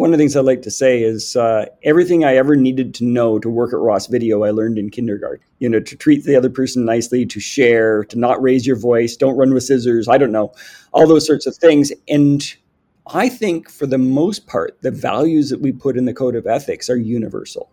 One of the things I like to say is everything I ever needed to know to work at Ross Video, I learned in kindergarten. You know, to treat the other person nicely, to share, to not raise your voice, don't run with scissors, I don't know, all those sorts of things. And I think for the most part, the values that we put in the Code of Ethics are universal.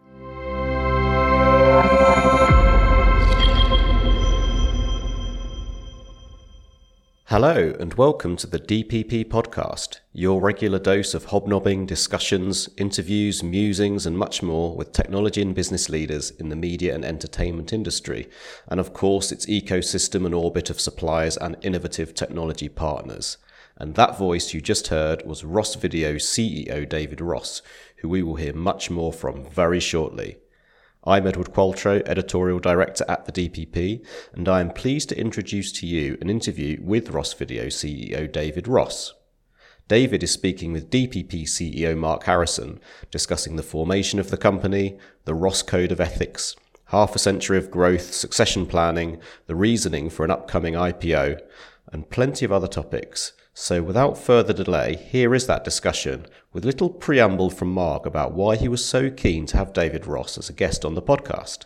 Hello and welcome to the DPP podcast, your regular dose of hobnobbing, discussions, interviews, musings and much more with technology and business leaders in the media and entertainment industry, and of course its ecosystem and orbit of suppliers and innovative technology partners. And that voice you just heard was Ross Video CEO David Ross, who we will hear much more from very shortly. I'm Edward Qualtrough, Editorial Director at the DPP, and I am pleased to introduce to you an interview with Ross Video CEO David Ross. David is speaking with DPP CEO Mark Harrison, discussing the formation of the company, the Ross Code of Ethics, half a century of growth, succession planning, the reasoning for an upcoming IPO, and plenty of other topics. So without further delay, here is that discussion with a little preamble from Mark about why he was so keen to have David Ross as a guest on the podcast.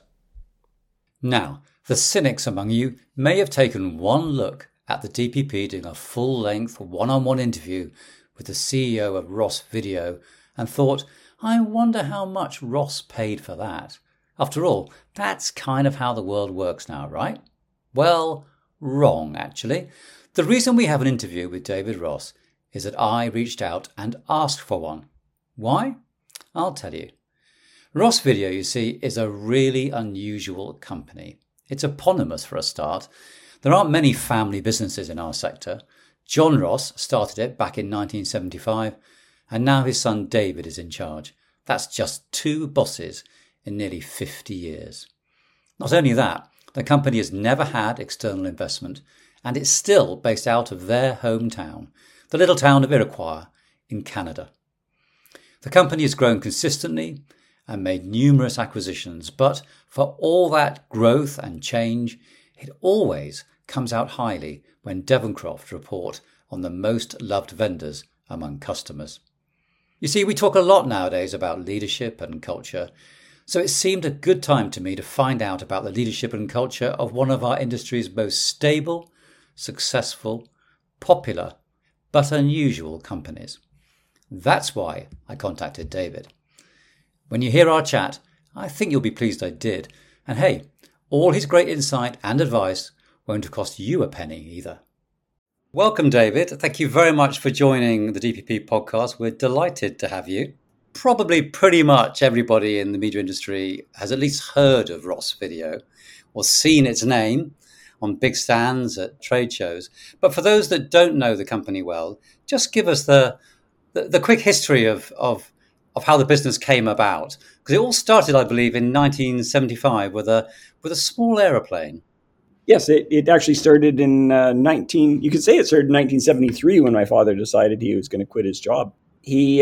Now, the cynics among you may have taken one look at the DPP doing a full-length one-on-one interview with the CEO of Ross Video and thought, I wonder how much Ross paid for that. After all, that's kind of how the world works now, right? Well, wrong, actually. The reason we have an interview with David Ross is that I reached out and asked for one. Why? I'll tell you. Ross Video, you see, is a really unusual company. It's eponymous for a start. There aren't many family businesses in our sector. John Ross started it back in 1975, and now his son David is in charge. That's just two bosses in nearly 50 years. Not only that, the company has never had external investment, and it's still based out of their hometown, the little town of Iroquois in Canada. The company has grown consistently and made numerous acquisitions, but for all that growth and change, it always comes out highly when Devoncroft report on the most loved vendors among customers. You see, we talk a lot nowadays about leadership and culture, so it seemed a good time to me to find out about the leadership and culture of one of our industry's most stable, successful, popular, but unusual companies. That's why I contacted David. When you hear our chat, I think you'll be pleased I did. And hey, all his great insight and advice won't cost you a penny either. Welcome, David. Thank you very much for joining the DPP podcast. We're delighted to have you. Probably pretty much everybody in the media industry has at least heard of Ross Video or seen its name on big stands at trade shows. But for those that don't know the company well, just give us the quick history of how the business came about. Because it all started, I believe, in 1975 with a small aeroplane. Yes, it actually started in You could say it started in 1973 when my father decided he was going to quit his job. He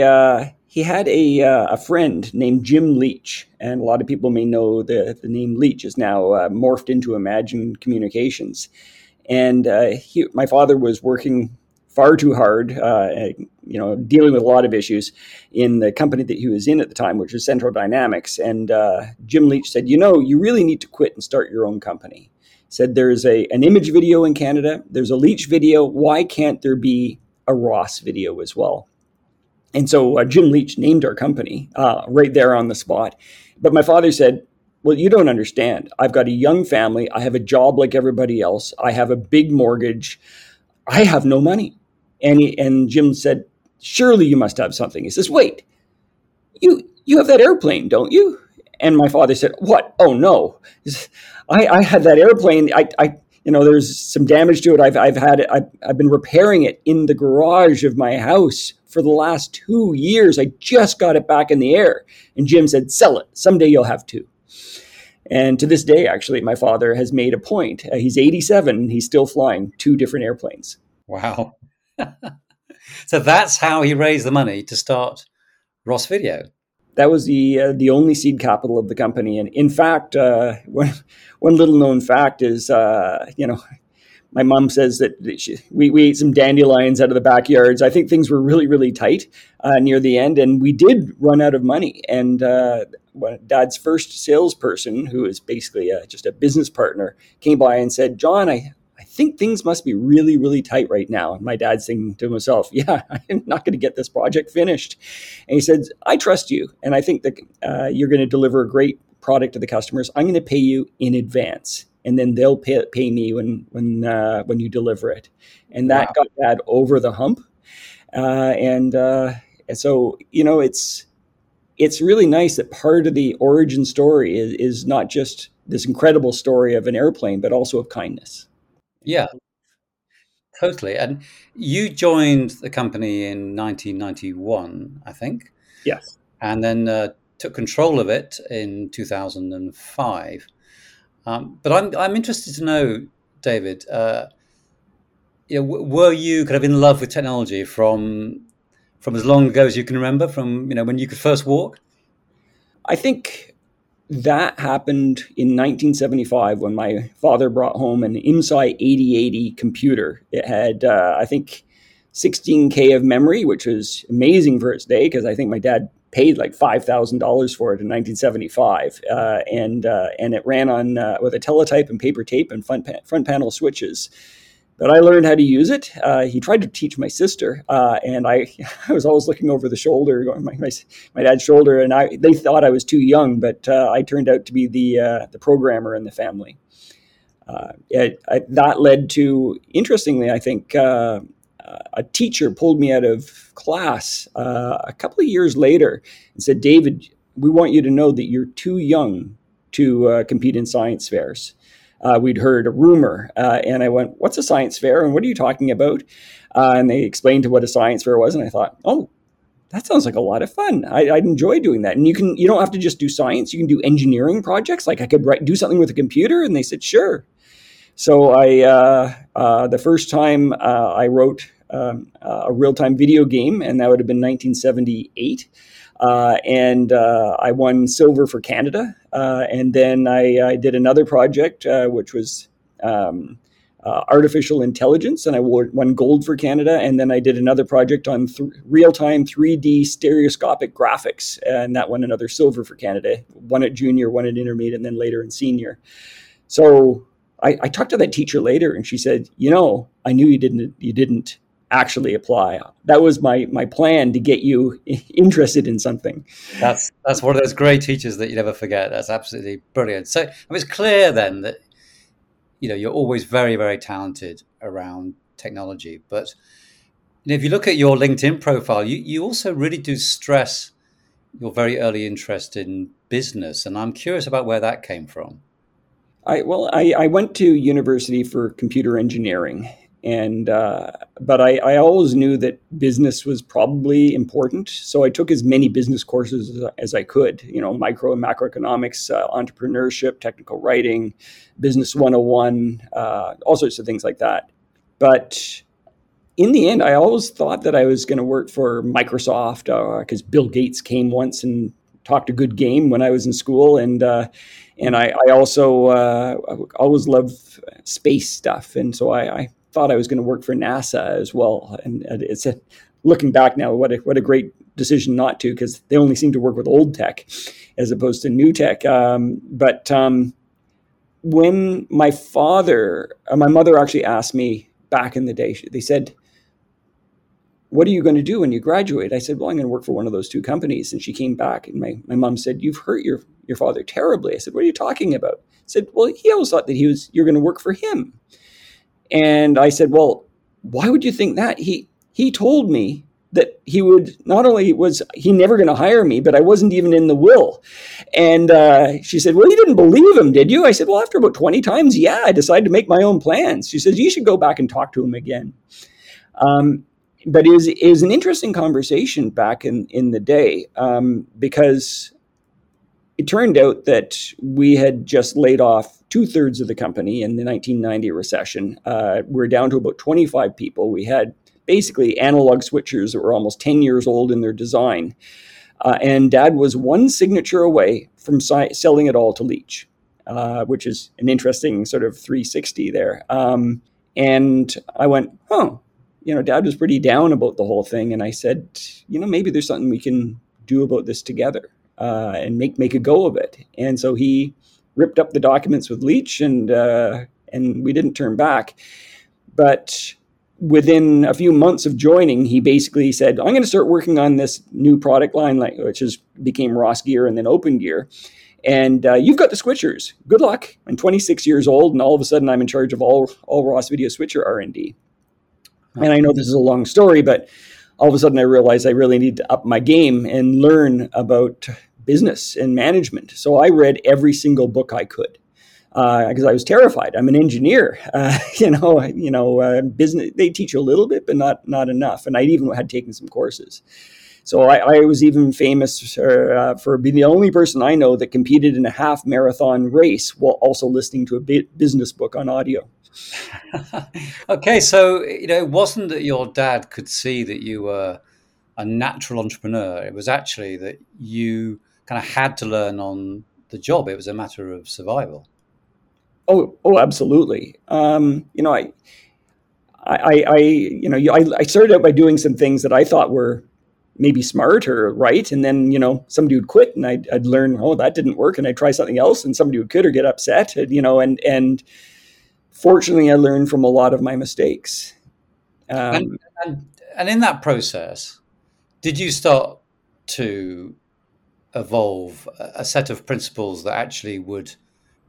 had a friend named Jim Leitch, and a lot of people may know that the name Leitch is now morphed into Imagine Communications. And my father was working far too hard, dealing with a lot of issues in the company that he was in at the time, which was Central Dynamics. And Jim Leitch said, you really need to quit and start your own company. He said, there's an Image Video in Canada. There's a Leitch Video. Why can't there be a Ross Video as well? And so Jim Leitch named our company right there on the spot. But my father said, well, you don't understand. I've got a young family. I have a job like everybody else. I have a big mortgage. I have no money. And Jim said, surely you must have something. He says, wait, you have that airplane, don't you? And my father said, what? Oh, no. I had that airplane. There's some damage to it. I've had it. I've been repairing it in the garage of my house for the last 2 years. I just got it back in the air. And Jim said, sell it. Someday you'll have two. And to this day, actually, my father has made a point. He's 87. And he's still flying two different airplanes. Wow. So that's how he raised the money to start Ross Video. That was the only seed capital of the company. And in fact, one little known fact is, My mom says that we ate some dandelions out of the backyards. I think things were really, really tight near the end, and we did run out of money. And Dad's first salesperson, who is basically just a business partner, came by and said, "John, I think things must be really, really tight right now." And my dad's thinking to himself, "Yeah, I'm not going to get this project finished." And he said, "I trust you, and I think that you're going to deliver a great product to the customers. I'm going to pay you in advance, and then they'll pay me when you deliver it." And that got Dad over the hump. And so, you know, it's really nice that part of the origin story is not just this incredible story of an airplane, but also of kindness. Yeah, totally. And you joined the company in 1991, I think. Yes. And then took control of it in 2005. But I'm interested to know, David, were you kind of in love with technology from as long ago as you can remember, from when you could first walk? I think that happened in 1975 when my father brought home an IMSAI 8080 computer. It had, I think, 16K of memory, which was amazing for its day because I think my dad paid like $5,000 for it in 1975. And it ran on with a teletype and paper tape and front panel switches. But I learned how to use it. He tried to teach my sister, and I was always looking over the shoulder, my dad's shoulder, and they thought I was too young, but I turned out to be the programmer in the family. That led to, interestingly, I think, a teacher pulled me out of class a couple of years later and said, "David, we want you to know that you're too young to compete in science fairs." We'd heard a rumor, and I went, "What's a science fair, and what are you talking about?" And they explained to what a science fair was, and I thought, "Oh, that sounds like a lot of fun. I'd enjoy doing that." And you don't have to just do science; you can do engineering projects. Like I could do something with a computer, and they said, "Sure." So I, the first time I wrote a real-time video game, and that would have been 1978. And I won silver for Canada. And then I did another project, which was artificial intelligence, and I won gold for Canada. And then I did another project on real-time 3D stereoscopic graphics, and that won another silver for Canada. One at junior, one at intermediate, and then later in senior. So I talked to that teacher later, and she said, "I knew you didn't actually apply. That was my plan to get you interested in something." That's one of those great teachers that you never forget. That's absolutely brilliant. So it's clear then that you're always very, very talented around technology. But if you look at your LinkedIn profile, you also really do stress your very early interest in business, and I'm curious about where that came from. I went to university for computer engineering. And but I always knew that business was probably important, so I took as many business courses as I could. Micro and macroeconomics, entrepreneurship, technical writing, business 101, all sorts of things like that. But in the end, I always thought that I was going to work for Microsoft because Bill Gates came once and talked a good game when I was in school, and I also always loved space stuff, and so I thought I was going to work for NASA as well. And it's looking back now, what a great decision not to, because they only seem to work with old tech as opposed to new tech. But when my mother actually asked me back in the day, they said, "What are you going to do when you graduate?" I said, "Well, I'm going to work for one of those two companies." And she came back, and my mom said, "You've hurt your father terribly." I said, "What are you talking about?" I said, "Well, he always thought that you're going to work for him." And I said, "Well, why would you think that? He told me that he would, not only was he never going to hire me, but I wasn't even in the will." And she said, "Well, you didn't believe him, did you?" I said, "Well, after about 20 times, yeah, I decided to make my own plans." She says, "You should go back and talk to him again." But it was an interesting conversation back in the day, because it turned out that we had just laid off 2/3 of the company in the 1990 recession. We're down to about 25 people. We had basically analog switchers that were almost 10 years old in their design. And Dad was one signature away from selling it all to Leitch, which is an interesting sort of 360 there. And I went, oh, Dad was pretty down about the whole thing. And I said, maybe there's something we can do about this together and make a go of it. And so he ripped up the documents with Leitch and we didn't turn back. But within a few months of joining, he basically said, I'm going to start working on this new product line, which became Ross Gear and then Open Gear. And you've got the switchers. Good luck. I'm 26 years old, and all of a sudden I'm in charge of all Ross Video switcher R&D. And I know this is a long story, but all of a sudden I realized I really need to up my game and learn about business and management. So I read every single book I could. Because I was terrified. I'm an engineer, business. They teach you a little bit, but not enough. And I even had taken some courses. So I was even famous for being the only person I know that competed in a half marathon race while also listening to a business book on audio. Okay, so it wasn't that your dad could see that you were a natural entrepreneur. It was actually that you kind of had to learn on the job. It was a matter of survival. Oh, absolutely. I started out by doing some things that I thought were maybe smart or right. And then, somebody would quit and I'd learn, oh, that didn't work. And I'd try something else and somebody would quit or get upset, and fortunately I learned from a lot of my mistakes. And in that process, did you start to evolve a set of principles that actually would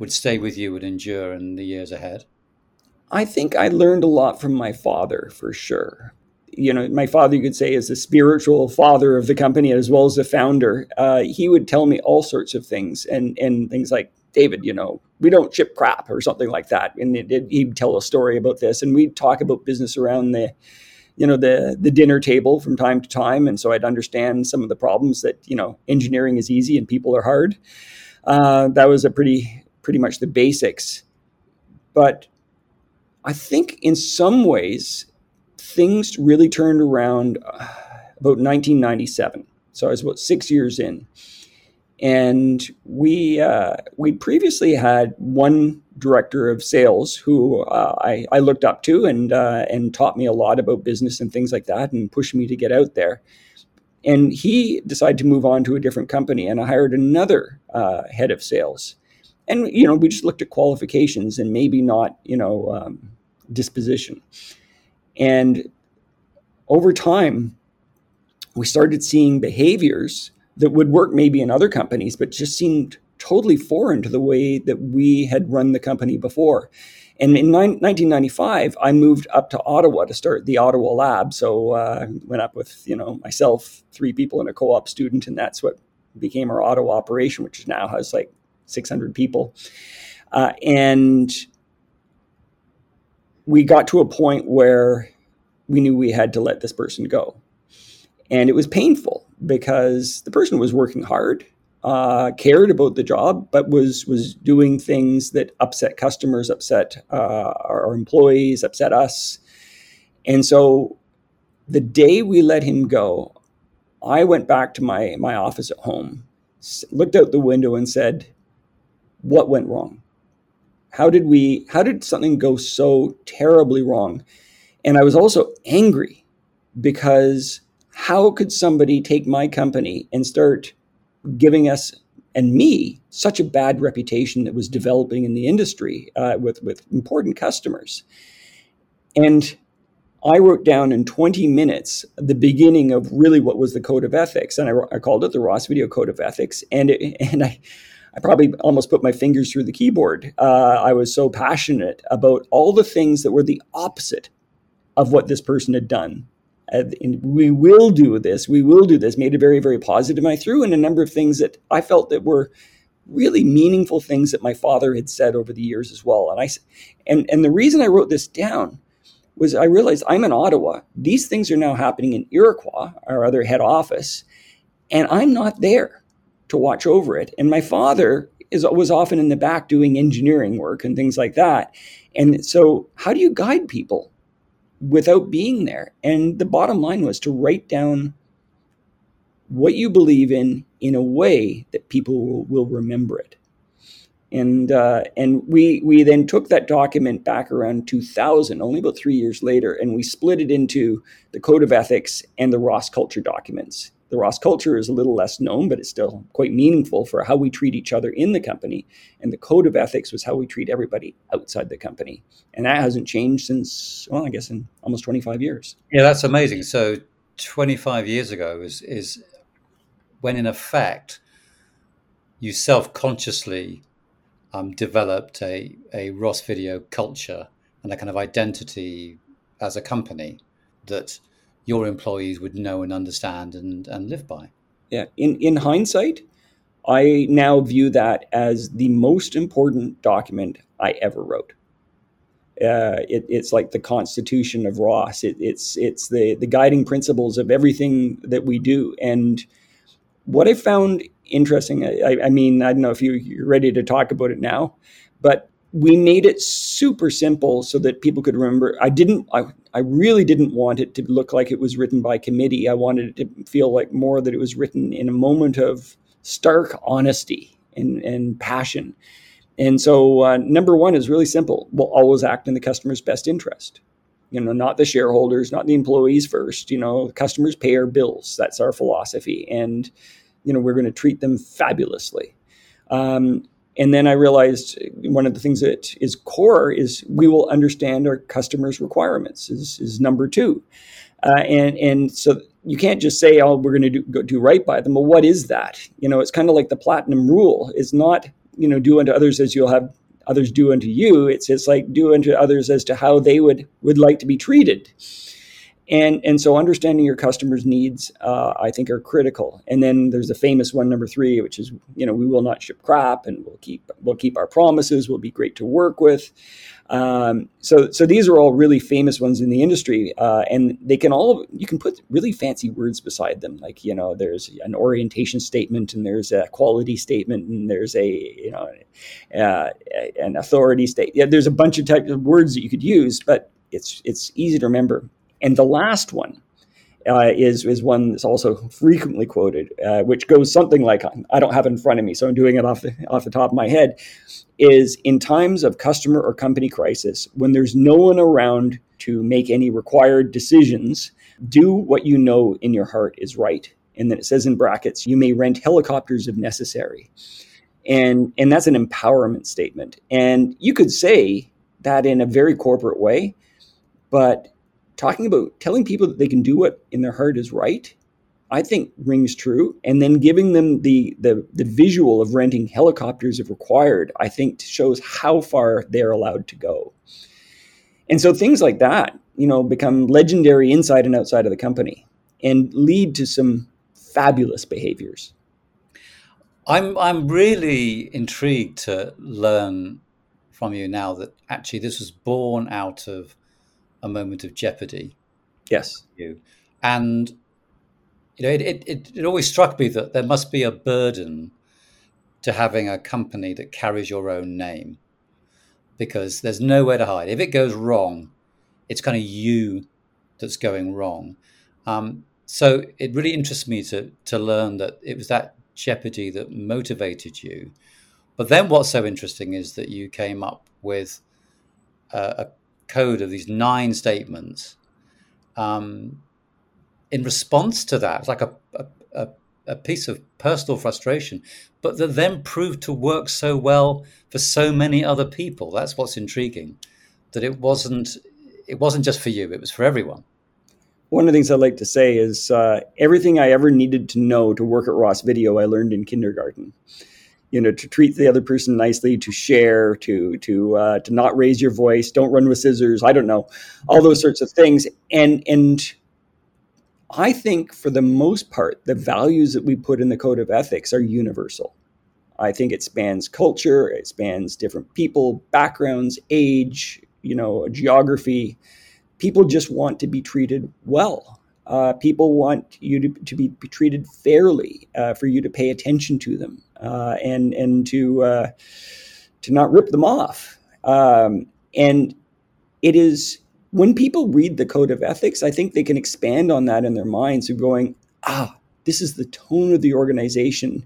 stay with you, would endure in the years ahead? I think I learned a lot from my father, for sure. My father, you could say, is the spiritual father of the company as well as the founder. He would tell me all sorts of things and things like, David, we don't ship crap or something like that. And he'd tell a story about this. And we'd talk about business around the dinner table from time to time. And so I'd understand some of the problems that, engineering is easy and people are hard. That was a pretty much the basics. But I think in some ways, things really turned around about 1997. So I was about 6 years in. And we previously had one director of sales who I looked up to and taught me a lot about business and things like that and pushed me to get out there. And he decided to move on to a different company, and I hired another head of sales. And, we just looked at qualifications and maybe not, disposition. And over time, we started seeing behaviors that would work maybe in other companies, but just seemed totally foreign to the way that we had run the company before. And in 1995, I moved up to Ottawa to start the Ottawa lab. So I went up with, myself, three people and a co-op student, and that's what became our Ottawa operation, which now has 600 people. And we got to a point where we knew we had to let this person go. And it was painful because the person was working hard, cared about the job, but was doing things that upset customers, upset our employees, upset us. And so the day we let him go, I went back to my office at home, looked out the window and said, what went wrong? How did something go so terribly wrong? And I was also angry because how could somebody take my company and start giving us and me such a bad reputation that was developing in the industry with important customers? And I wrote down in 20 minutes the beginning of really what was the Code of Ethics. And I called it the Ross Video Code of Ethics. And I probably almost put my fingers through the keyboard. I was so passionate about all the things that were the opposite of what this person had done. And we will do this, made it very, very positive. And I threw in a number of things that I felt that were really meaningful things that my father had said over the years as well. And the reason I wrote this down was I realized I'm in Ottawa. These things are now happening in Iroquois, our other head office, and I'm not there to watch over it. And my father was often in the back doing engineering work and things like that. And so how do you guide people without being there? And the bottom line was to write down what you believe in a way that people will remember it. And we then took that document back around 2000, only about 3 years later, and we split it into the Code of Ethics and the Ross Culture documents. The Ross Culture is a little less known, but it's still quite meaningful for how we treat each other in the company. And the Code of Ethics was how we treat everybody outside the company. And that hasn't changed since, well, I guess in almost 25 years. Yeah, that's amazing. So 25 years ago is when, in effect, you self-consciously developed a Ross Video culture and a kind of identity as a company that your employees would know and understand and live by. Yeah. In hindsight, I now view that as the most important document I ever wrote. It's like the Constitution of Ross. It's the guiding principles of everything that we do. And what I found interesting, I mean, I don't know if you're ready to talk about it now, but we made it super simple so that people could remember. I really didn't want it to look like it was written by committee. I wanted it to feel like more that it was written in a moment of stark honesty and passion. And so number one is really simple. We'll always act in the customer's best interest. You know, not the shareholders, not the employees first. You know, customers pay our bills. That's our philosophy. And, you know, we're going to treat them fabulously. And then I realized one of the things that is core is we will understand our customers' requirements is number two. And so you can't just say, oh, we're going to do right by them. Well, what is that? You know, it's kind of like the platinum rule. It's not, you know, do unto others as you'll have others do unto you. It's like do unto others as to how they would like to be treated. And so understanding your customers' needs, I think, are critical. And then there's the famous one, number three, which is, you know, we will not ship crap, and we'll keep our promises. We'll be great to work with. So these are all really famous ones in the industry, and they can you can put really fancy words beside them. Like, you know, there's an orientation statement, and there's a quality statement, and there's a, you know, an authority statement. Yeah, there's a bunch of types of words that you could use, but it's easy to remember. And the last one is one that's also frequently quoted, which goes something like, I don't have it in front of me, so I'm doing it off the top of my head, is in times of customer or company crisis, when there's no one around to make any required decisions, do what you know in your heart is right. And then it says in brackets, you may rent helicopters if necessary. And that's an empowerment statement. And you could say that in a very corporate way, but talking about telling people that they can do what in their heart is right, I think rings true. And then giving them the visual of renting helicopters if required, I think shows how far they're allowed to go. And so things like that, you know, become legendary inside and outside of the company and lead to some fabulous behaviors. I'm really intrigued to learn from you now that actually this was born out of a moment of jeopardy. Yes. And, you know, it always struck me that there must be a burden to having a company that carries your own name, because there's nowhere to hide. If it goes wrong, it's kind of you that's going wrong. So it really interests me to learn that it was that jeopardy that motivated you. But then what's so interesting is that you came up with a code of these 9 statements in response to that. It's like a piece of personal frustration, but that then proved to work so well for so many other people. That's what's intriguing, that it wasn't just for you, it was for everyone. One of the things I'd like to say is everything I ever needed to know to work at Ross Video, I learned in kindergarten. You know, to treat the other person nicely, to share, to not raise your voice, don't run with scissors. I don't know, all those sorts of things. And I think for the most part, the values that we put in the Code of Ethics are universal. I think it spans culture, it spans different people, backgrounds, age, you know, geography. People just want to be treated well. People want you to be treated fairly, for you to pay attention to them, and to not rip them off. And it is, when people read the Code of Ethics, I think they can expand on that in their minds of going, this is the tone of the organization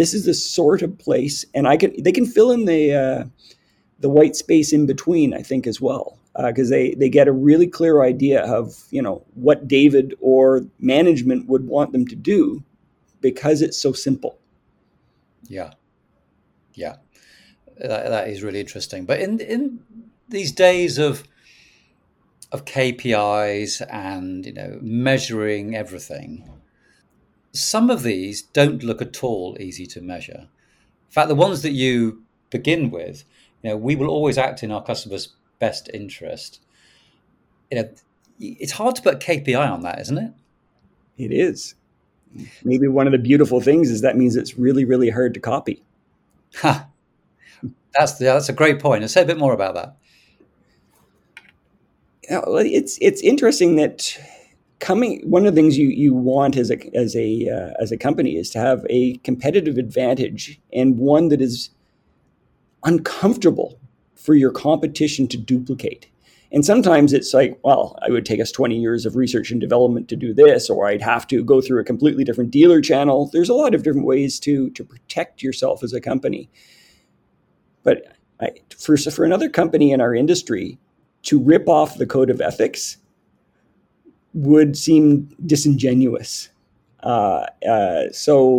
This is the sort of place, and they can fill in the white space in between, I think, as well, because they get a really clear idea of, you know, what David or management would want them to do, because it's so simple. Yeah, yeah, that is really interesting. But in these days of KPIs and, you know, measuring everything, some of these don't look at all easy to measure. In fact, the ones that you begin with, you know, we will always act in our customers' best interest. You know, it's hard to put a KPI on that, isn't it? It is. Maybe one of the beautiful things is that means it's really, really hard to copy. Ha! That's a great point. Let's say a bit more about that. It's interesting that one of the things you want as a company is to have a competitive advantage, and one that is uncomfortable for your competition to duplicate. And sometimes it's like, well, it would take us 20 years of research and development to do this, or I'd have to go through a completely different dealer channel. There's a lot of different ways to protect yourself as a company. But for another company in our industry to rip off the code of ethics would seem disingenuous. I'm sure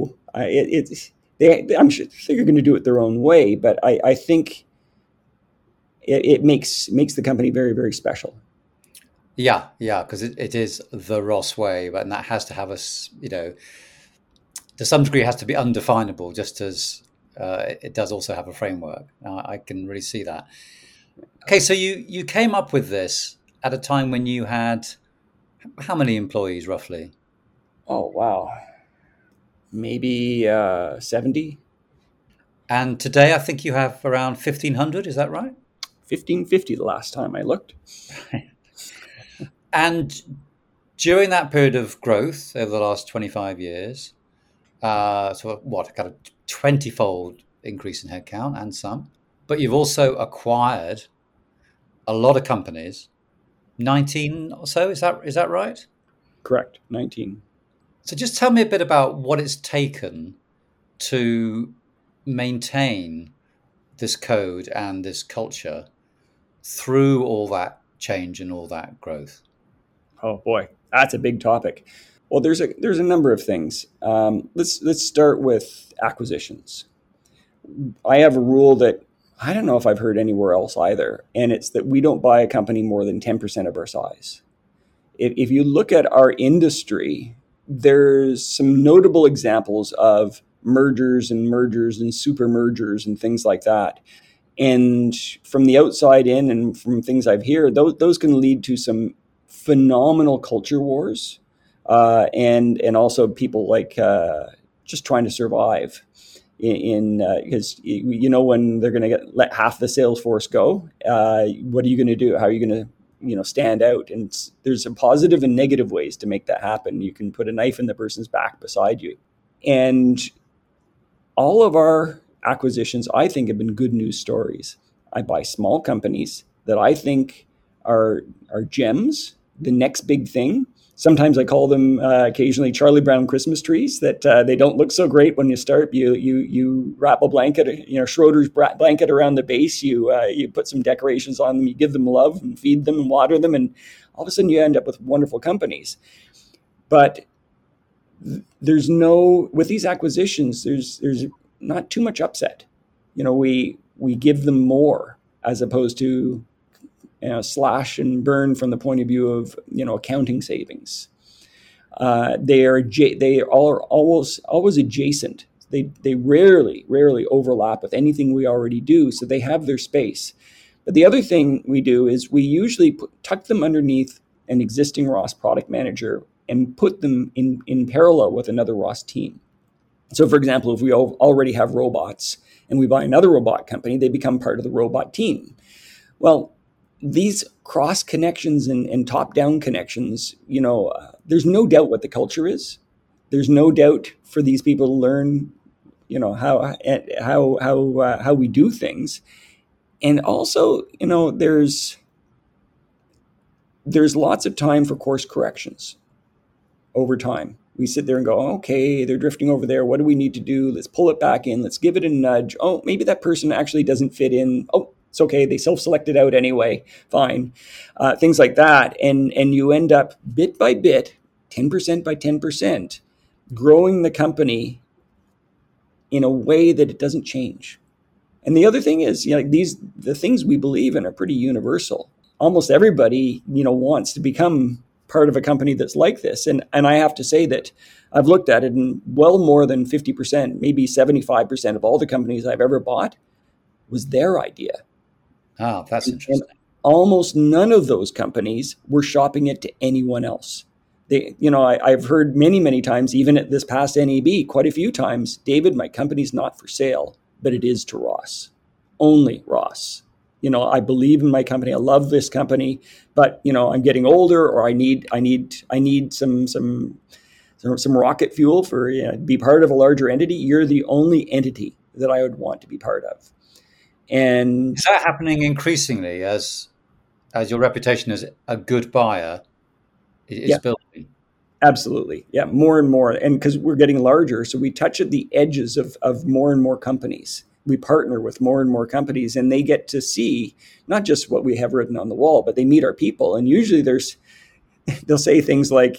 they're going to do it their own way, but I think it makes the company very, very special. Yeah, because it is the Ross way, and that has to have to some degree, has to be undefinable, just as it does also have a framework. I can really see that. Okay, so you came up with this at a time when you had how many employees roughly? Oh, wow. Maybe 70. And today I think you have around 1,500, is that right? 1,550 the last time I looked. And during that period of growth over the last 25 years, kind of 20-fold increase in headcount and some, but you've also acquired a lot of companies, 19 or so, is that right? Correct, 19. So just tell me a bit about what it's taken to maintain this code and this culture through all that change and all that growth. Oh boy, that's a big topic. Well, there's a number of things. Let's start with acquisitions. I have a rule that I don't know if I've heard anywhere else either, and it's that we don't buy a company more than 10% of our size. If you look at our industry, there's some notable examples of mergers and super mergers and things like that. And from the outside in and from things I've heard, those can lead to some phenomenal culture wars, and also people like just trying to survive. Because when they're going to let half the sales force go, what are you going to do? How are you going to stand out? And there's some positive and negative ways to make that happen. You can put a knife in the person's back beside you. And all of our acquisitions, I think, have been good news stories. I buy small companies that I think are gems, the next big thing. Sometimes I call them occasionally Charlie Brown Christmas trees, that they don't look so great when you start. You wrap a blanket, Schroeder's blanket around the base. You put some decorations on them. You give them love and feed them and water them, and all of a sudden you end up with wonderful companies. But with these acquisitions, there's not too much upset. We give them more as opposed to slash and burn from the point of view of, accounting savings. They are always adjacent. They rarely overlap with anything we already do, so they have their space. But the other thing we do is we usually tuck them underneath an existing Ross product manager and put them in parallel with another Ross team. So, for example, if we already have robots and we buy another robot company, they become part of the robot team. Well, these cross connections and top-down connections, there's no doubt what the culture is. There's no doubt for these people to learn, how we do things. And also, there's lots of time for course corrections over time. We sit there and go, okay, they're drifting over there. What do we need to do? Let's pull it back in. Let's give it a nudge. Oh, maybe that person actually doesn't fit in. Oh, it's okay. They self-selected out anyway. Fine. Things like that. And you end up bit by bit, 10% by 10%, growing the company in a way that it doesn't change. And the other thing is, you know, the things we believe in are pretty universal. Almost everybody, you know, wants to become part of a company that's like this. And I have to say that I've looked at it, and well more than 50%, maybe 75% of all the companies I've ever bought was their idea. Oh, that's interesting. And almost none of those companies were shopping it to anyone else. They, you know, I've heard many, many times, even at this past NAB, quite a few times, David, my company's not for sale, but it is to Ross. Only Ross. You know, I believe in my company. I love this company, but you know, I'm getting older, or I need some rocket fuel for, you know, be part of a larger entity. You're the only entity that I would want to be part of. And is that happening increasingly as your reputation as a good buyer is building? Absolutely, yeah, more and more, and because we're getting larger, so we touch at the edges of more and more companies. We partner with more and more companies, and they get to see not just what we have written on the wall, but they meet our people. And usually they'll say things like,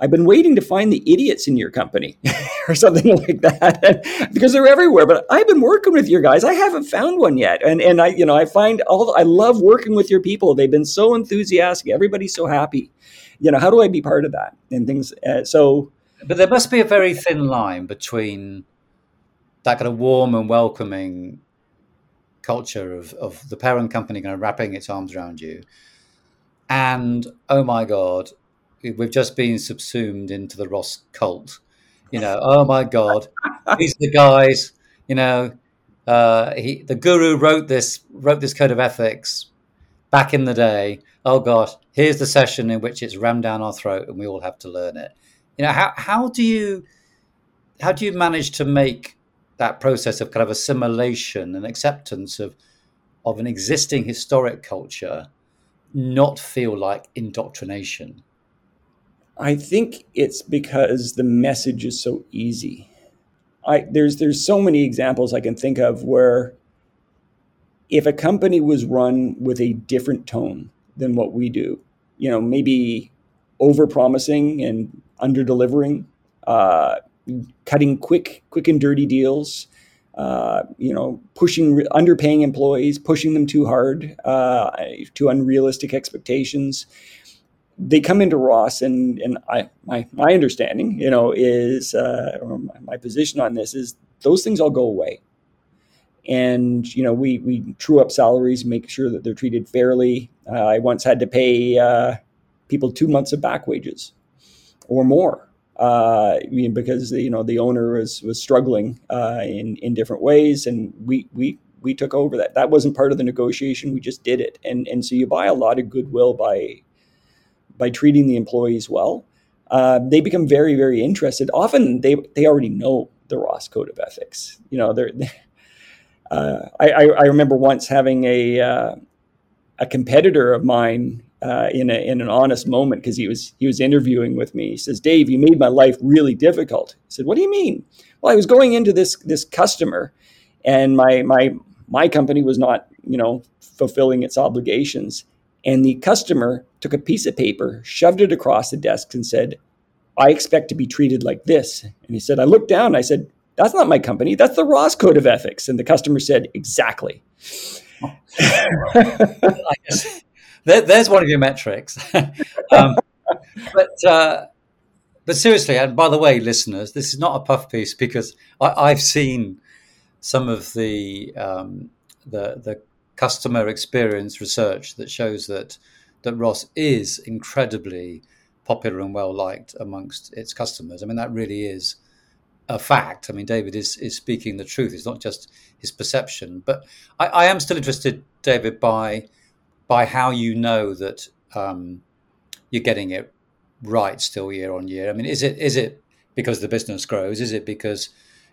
I've been waiting to find the idiots in your company or something like that, because they're everywhere. But I've been working with your guys. I haven't found one yet. And I, you know, I find I love working with your people. They've been so enthusiastic. Everybody's so happy. You know, how do I be part of that? And things. But there must be a very thin line between that kind of warm and welcoming culture of the parent company kind of wrapping its arms around you, and oh my God, we've just been subsumed into the Ross cult. You know, oh my God, these are the guys. You know, the guru wrote this code of ethics back in the day. Oh God, here's the session in which it's rammed down our throat and we all have to learn it. You know, how do you manage to make that process of kind of assimilation and acceptance of an existing historic culture not feel like indoctrination? I think it's because the message is so easy. There's so many examples I can think of where if a company was run with a different tone than what we do, you know, maybe over-promising and under-delivering, cutting quick and dirty deals, you know, underpaying employees, pushing them too hard to unrealistic expectations. They come into Ross, and my understanding, you know, is or my position on this is those things all go away. And, you know, we true up salaries, make sure that they're treated fairly. I once had to pay people 2 months of back wages or more. Because, you know, the owner was struggling in different ways, and we took over that. That wasn't part of the negotiation. We just did it, and so you buy a lot of goodwill by treating the employees well. They become very, very interested. Often they already know the Ross Code of Ethics. You know, I remember once having a competitor of mine. In an honest moment, because he was interviewing with me. He says, Dave, you made my life really difficult. I said, what do you mean? Well, I was going into this customer, and my company was not, you know, fulfilling its obligations. And the customer took a piece of paper, shoved it across the desk, and said, I expect to be treated like this. And he said, I looked down, and I said, that's not my company. That's the Ross Code of Ethics. And the customer said, exactly. There's one of your metrics. But seriously, and by the way, listeners, this is not a puff piece, because I've seen some of the customer experience research that shows that Ross is incredibly popular and well-liked amongst its customers. I mean, that really is a fact. I mean, David is speaking the truth. It's not just his perception. But I am still interested, David, by how you know that you're getting it right still year on year. I mean, is it because the business grows? Is it because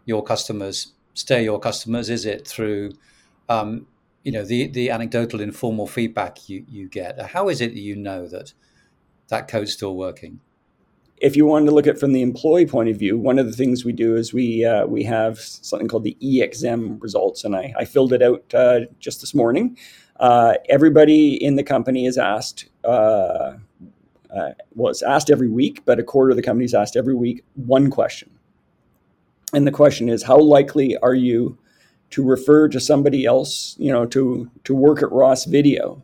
your customers stay your customers? Is it through, you know, the anecdotal informal feedback you get? How is it that you know that code's still working? If you wanted to look at it from the employee point of view, one of the things we do is we have something called the EXM results, and I filled it out just this morning. Everybody in the company is asked, well, it's asked every week, but a quarter of the company is asked every week one question. And the question is, how likely are you to refer to somebody else, you know, to work at Ross Video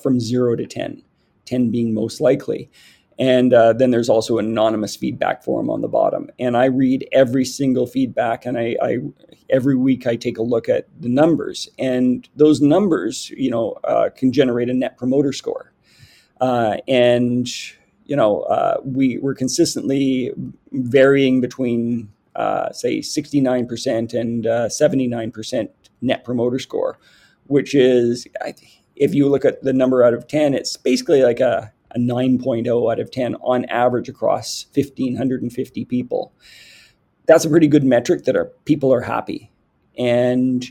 from 0 to 10, 10 being most likely. And then there's also an anonymous feedback form on the bottom. And I read every single feedback, and I every week I take a look at the numbers. And those numbers, you know, can generate a net promoter score. And, you know, we're consistently varying between, say, 69% and 79% net promoter score, which is, if you look at the number out of 10, it's basically like a 9.0 out of 10 on average across 1,550 people. That's a pretty good metric that our people are happy. And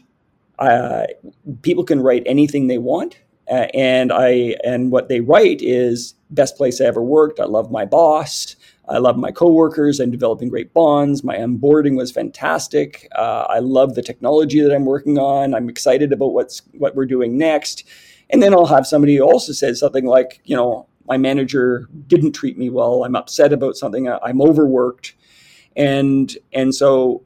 people can write anything they want. And what they write is, best place I ever worked. I love my boss. I love my coworkers. I'm developing great bonds. My onboarding was fantastic. I love the technology that I'm working on. I'm excited about what we're doing next. And then I'll have somebody who also says something like, you know, my manager didn't treat me well. I'm upset about something. I'm overworked. And so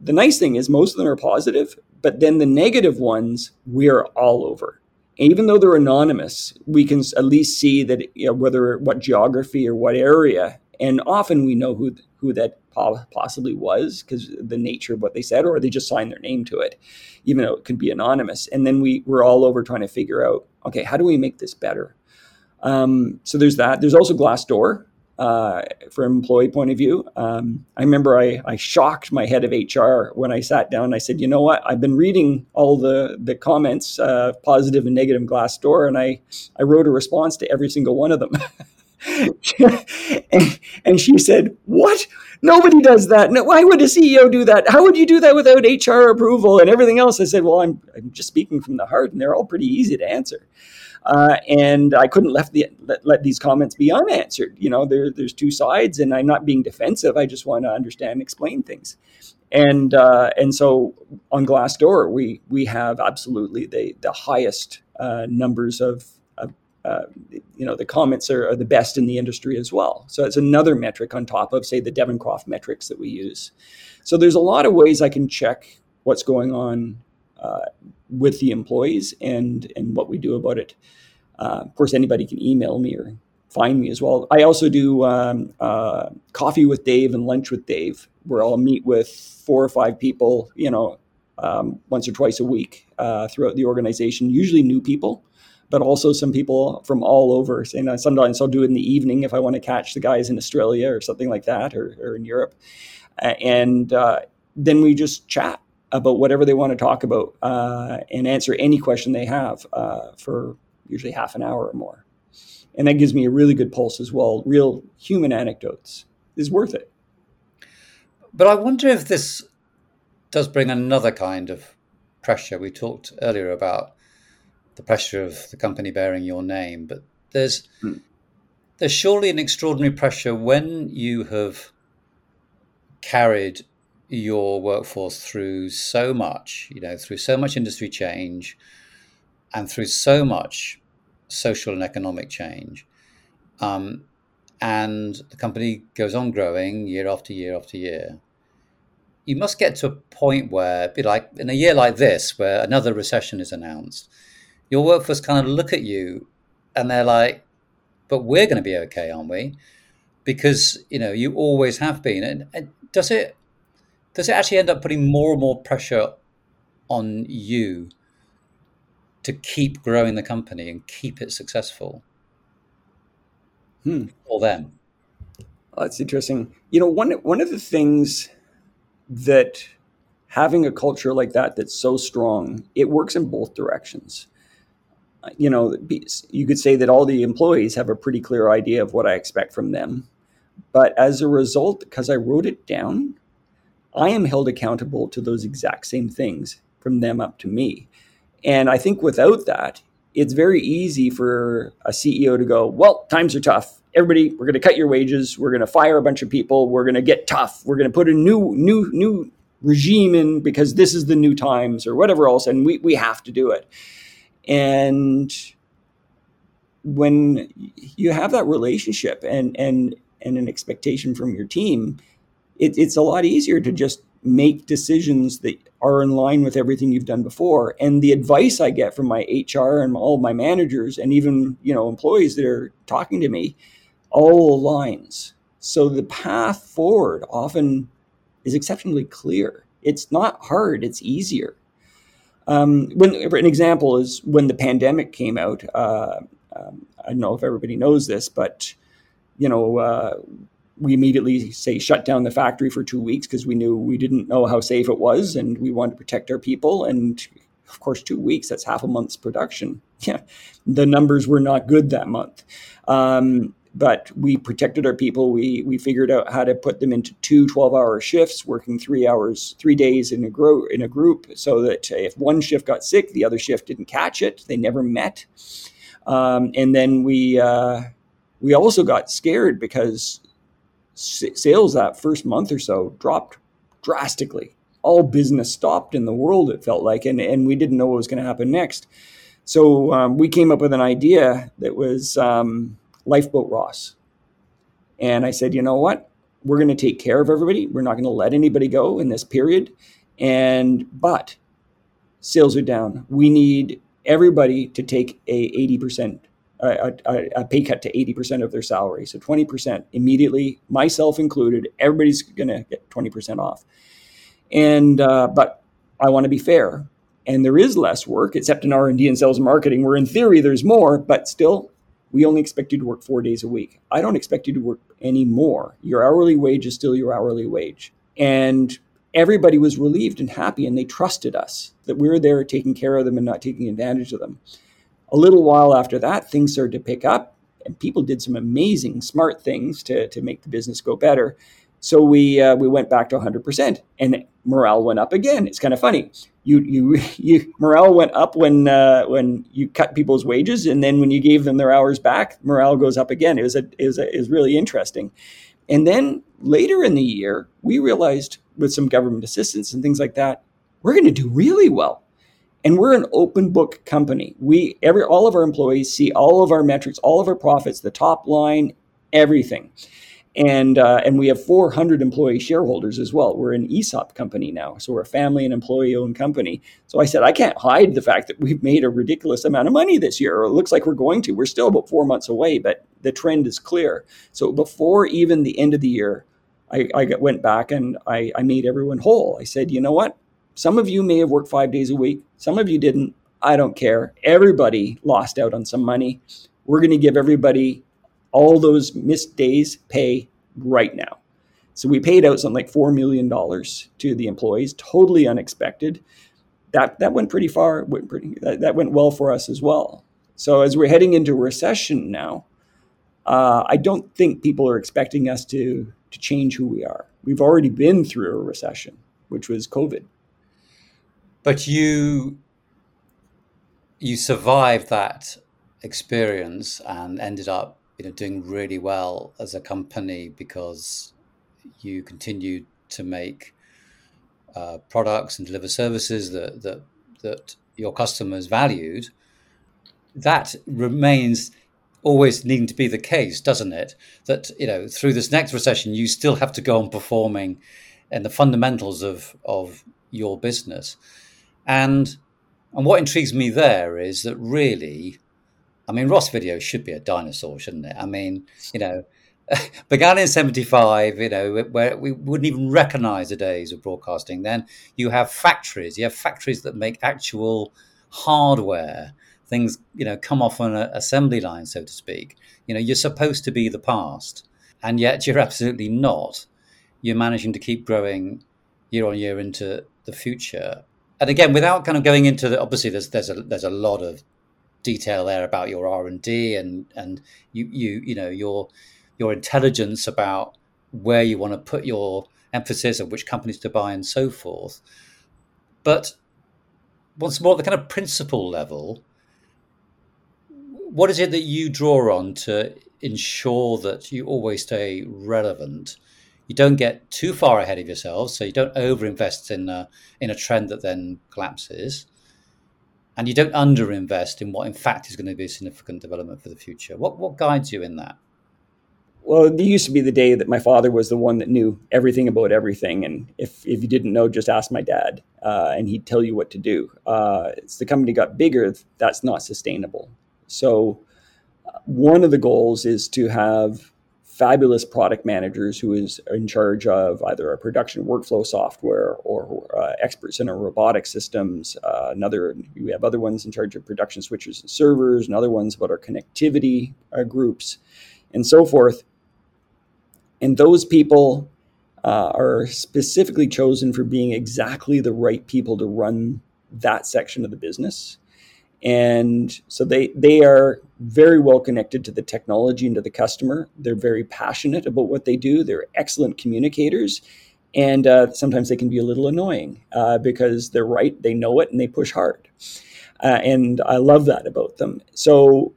the nice thing is most of them are positive, but then the negative ones, we're all over. And even though they're anonymous, we can at least see that, you know, whether what geography or what area. And often we know who that possibly was because the nature of what they said, or they just signed their name to it, even though it could be anonymous. And then we're all over trying to figure out, okay, how do we make this better? So there's that. There's also Glassdoor from an employee point of view. I remember I shocked my head of HR when I sat down and I said, you know what, I've been reading all the comments, positive and negative Glassdoor, and I wrote a response to every single one of them. And she said, what? Nobody does that. No, why would a CEO do that? How would you do that without HR approval and everything else? I said, well, I'm just speaking from the heart, and they're all pretty easy to answer. And I couldn't let these comments be unanswered. You know, there's two sides, and I'm not being defensive. I just want to understand and explain things. And so on Glassdoor, we have absolutely the highest numbers of you know, the comments are the best in the industry as well. So it's another metric on top of, say, the Devoncroft metrics that we use. So there's a lot of ways I can check what's going on with the employees and what we do about it. Of course, anybody can email me or find me as well. I also do coffee with Dave and lunch with Dave, where I'll meet with 4 or 5 people, you know, once or twice a week throughout the organization, usually new people, but also some people from all over. And sometimes I'll do it in the evening if I want to catch the guys in Australia or something like that, or in Europe. And then we just chat about whatever they want to talk about and answer any question they have for usually half an hour or more. And that gives me a really good pulse as well. Real human anecdotes is worth it. But I wonder if this does bring another kind of pressure. We talked earlier about the pressure of the company bearing your name, but there's surely an extraordinary pressure when you have carried your workforce through so much, you know, through so much industry change and through so much social and economic change, and the company goes on growing year after year after year. You must get to a point where, be like in a year like this, where another recession is announced. Your workforce kind of look at you and they're like, but we're going to be okay, aren't we? Because, you know, you always have been. And does it actually end up putting more and more pressure on you to keep growing the company and keep it successful? Or them? Oh, that's interesting. You know, one of the things that having a culture like that that's so strong, it works in both directions. You know, you could say that all the employees have a pretty clear idea of what I expect from them. But as a result, because I wrote it down, I am held accountable to those exact same things from them up to me. And I think without that, it's very easy for a CEO to go, well, times are tough. Everybody, we're going to cut your wages. We're going to fire a bunch of people. We're going to get tough. We're going to put a new regime in because this is the new times or whatever else. And we have to do it. And when you have that relationship and an expectation from your team, it's a lot easier to just make decisions that are in line with everything you've done before. And the advice I get from my HR and all my managers and even, employees that are talking to me all aligns. So the path forward often is exceptionally clear. It's not hard, it's easier. An example is when the pandemic came out, I don't know if everybody knows this, but, we immediately shut down the factory for 2 weeks because we didn't know how safe it was and we wanted to protect our people. And of course, 2 weeks, that's half a month's production. Yeah, the numbers were not good that month. But we protected our people. We figured out how to put them into two 12-hour shifts, working 3 days in a group so that if one shift got sick, the other shift didn't catch it. They never met. And then we also got scared because sales that first month or so dropped drastically. All business stopped in the world, it felt like, and we didn't know what was going to happen next. So we came up with an idea that was Lifeboat Ross. And I said, you know what? We're going to take care of everybody. We're not going to let anybody go in this period. But sales are down. We need everybody to take a pay cut to 80% of their salary. So 20% immediately, myself included, everybody's going to get 20% off. But I want to be fair. And there is less work, except in R&D and sales and marketing, where in theory there's more, but still, we only expect you to work 4 days a week. I don't expect you to work any more. Your hourly wage is still your hourly wage. And everybody was relieved and happy, and they trusted us, that we were there taking care of them and not taking advantage of them. A little while after that, things started to pick up and people did some amazing smart things to make the business go better. So we went back to 100% and morale went up again. It's kind of funny. You morale went up when you cut people's wages, and then when you gave them their hours back, morale goes up again. It was really interesting. And then later in the year, we realized with some government assistance and things like that, we're going to do really well. And we're an open book company. All of our employees see all of our metrics, all of our profits, the top line, everything. And we have 400 employee shareholders as well. We're an ESOP company now. So we're a family and employee-owned company. So I said, I can't hide the fact that we've made a ridiculous amount of money this year, or it looks like we're going to. We're still about 4 months away, but the trend is clear. So before even the end of the year, I went back and I made everyone whole. I said, you know what? Some of you may have worked 5 days a week. Some of you didn't. I don't care. Everybody lost out on some money. We're going to give everybody all those missed days pay right now. So we paid out something like $4 million to the employees, totally unexpected. That went pretty far. That went well for us as well. So as we're heading into recession now, I don't think people are expecting us to change who we are. We've already been through a recession, which was COVID. But you survived that experience and ended up, doing really well as a company because you continued to make products and deliver services that your customers valued. That remains always needing to be the case, doesn't it? That through this next recession, you still have to go on performing, and the fundamentals of your business. And what intrigues me there is that really, Ross Video should be a dinosaur, shouldn't it? Began in 1975, where we wouldn't even recognize the days of broadcasting. Then you have factories that make actual hardware. Things, come off on an assembly line, so to speak. You're supposed to be the past, and yet you're absolutely not. You're managing to keep growing year on year into the future. And again, without kind of going into obviously there's a lot of detail there about your R&D and your intelligence about where you want to put your emphasis and which companies to buy and so forth. But once more, at the kind of principle level, what is it that you draw on to ensure that you always stay relevant? You don't get too far ahead of yourself, so you don't overinvest in a trend that then collapses, and you don't underinvest in what in fact is going to be a significant development for the future. What guides you in that? Well, it used to be the day that my father was the one that knew everything about everything. And if you didn't know, just ask my dad, and he'd tell you what to do. As the company got bigger, that's not sustainable. So one of the goals is to have fabulous product managers who is in charge of either our production workflow software or experts in our robotic systems. We have other ones in charge of production switches and servers, and other ones about our connectivity, our groups, and so forth. And those people are specifically chosen for being exactly the right people to run that section of the business. And so they are very well connected to the technology and to the customer. They're very passionate about what they do. They're excellent communicators. And sometimes they can be a little annoying because they're right, they know it, and they push hard. And I love that about them. So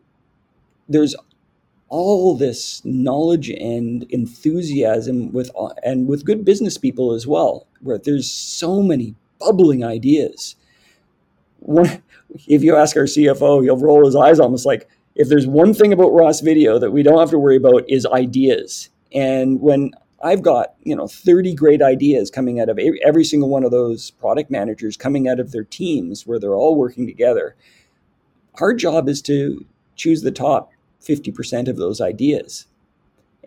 there's all this knowledge and enthusiasm with good business people as well, where there's so many bubbling ideas. If you ask our CFO, he'll roll his eyes almost like, if there's one thing about Ross Video that we don't have to worry about is ideas. And when I've got 30 great ideas coming out of every single one of those product managers, coming out of their teams where they're all working together, our job is to choose the top 50% of those ideas.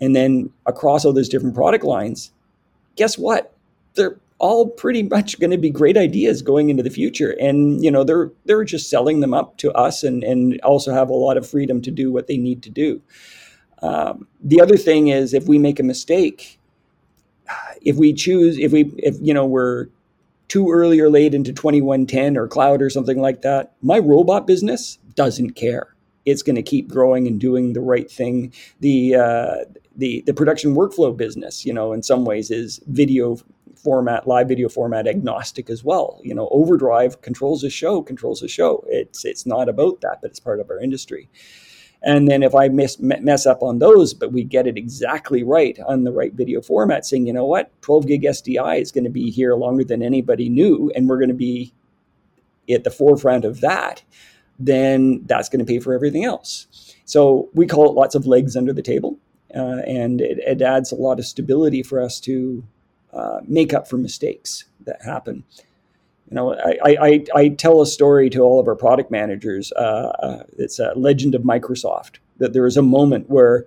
And then across all those different product lines, guess what? They're all pretty much going to be great ideas going into the future. And, they're just selling them up to us and also have a lot of freedom to do what they need to do. The other thing is, if we make a mistake, if we're too early or late into 2110 or cloud or something like that, my robot business doesn't care. It's going to keep growing and doing the right thing. The production workflow business, in some ways is video format, live video format agnostic as well. Overdrive controls the show. It's not about that, but it's part of our industry. And then if I mess up on those, but we get it exactly right on the right video format, saying, 12 gig SDI is going to be here longer than anybody knew, and we're going to be at the forefront of that, then that's going to pay for everything else. So we call it lots of legs under the table, and it adds a lot of stability for us to make up for mistakes that happen. I tell a story to all of our product managers. It's a legend of Microsoft, that there was a moment where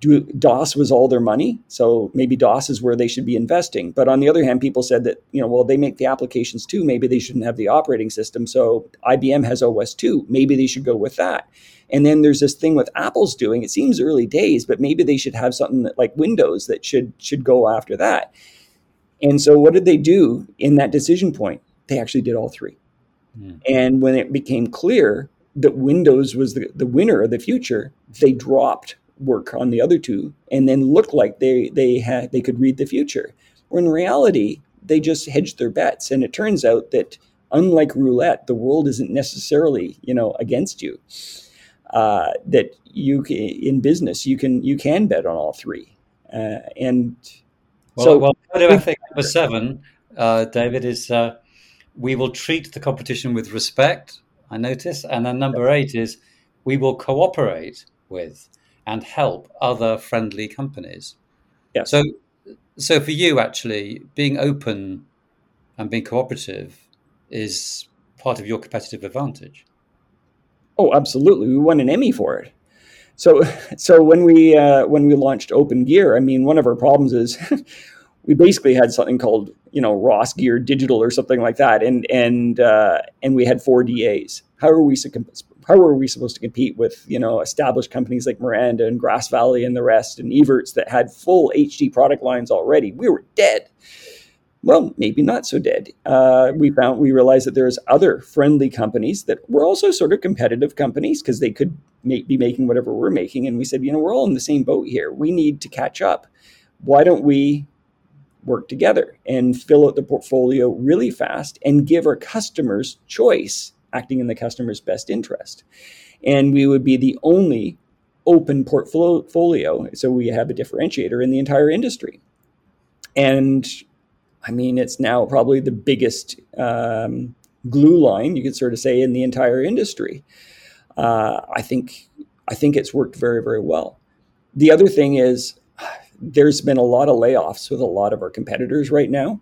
DOS was all their money. So maybe DOS is where they should be investing. But on the other hand, people said that, they make the applications too. Maybe they shouldn't have the operating system. So IBM has OS2. Maybe they should go with that. And then there's this thing with Apple's doing. It seems early days, but maybe they should have something that, like Windows, that should go after that. And so what did they do in that decision point? They actually did all three. Mm. And when it became clear that Windows was the winner of the future, they dropped work on the other two and then looked like they could read the future. When in reality, they just hedged their bets. And it turns out that, unlike roulette, the world isn't necessarily, against you. That you in business, you can bet on all three. Code of Ethics number 7, David, is we will treat the competition with respect, I notice. And then number 8 is we will cooperate with and help other friendly companies. Yeah. So for you, actually, being open and being cooperative is part of your competitive advantage. Oh, absolutely. We won an Emmy for it. So when we launched Open Gear, one of our problems is we basically had something called, Ross Gear Digital or something like that. And we had 4 DAs. How are we supposed to compete with, established companies like Miranda and Grass Valley and the rest, and Evertz, that had full HD product lines already? We were dead. Well, maybe not so dead. We realized that there's other friendly companies that were also sort of competitive companies, because they could be making whatever we're making. And we said, we're all in the same boat here. We need to catch up. Why don't we work together and fill out the portfolio really fast and give our customers choice, acting in the customer's best interest? and we would be the only open portfolio. So we have a differentiator in the entire industry. And I mean, it's now probably the biggest glue line, you could sort of say, in the entire industry. I think it's worked very, very well. The other thing is there's been a lot of layoffs with a lot of our competitors right now,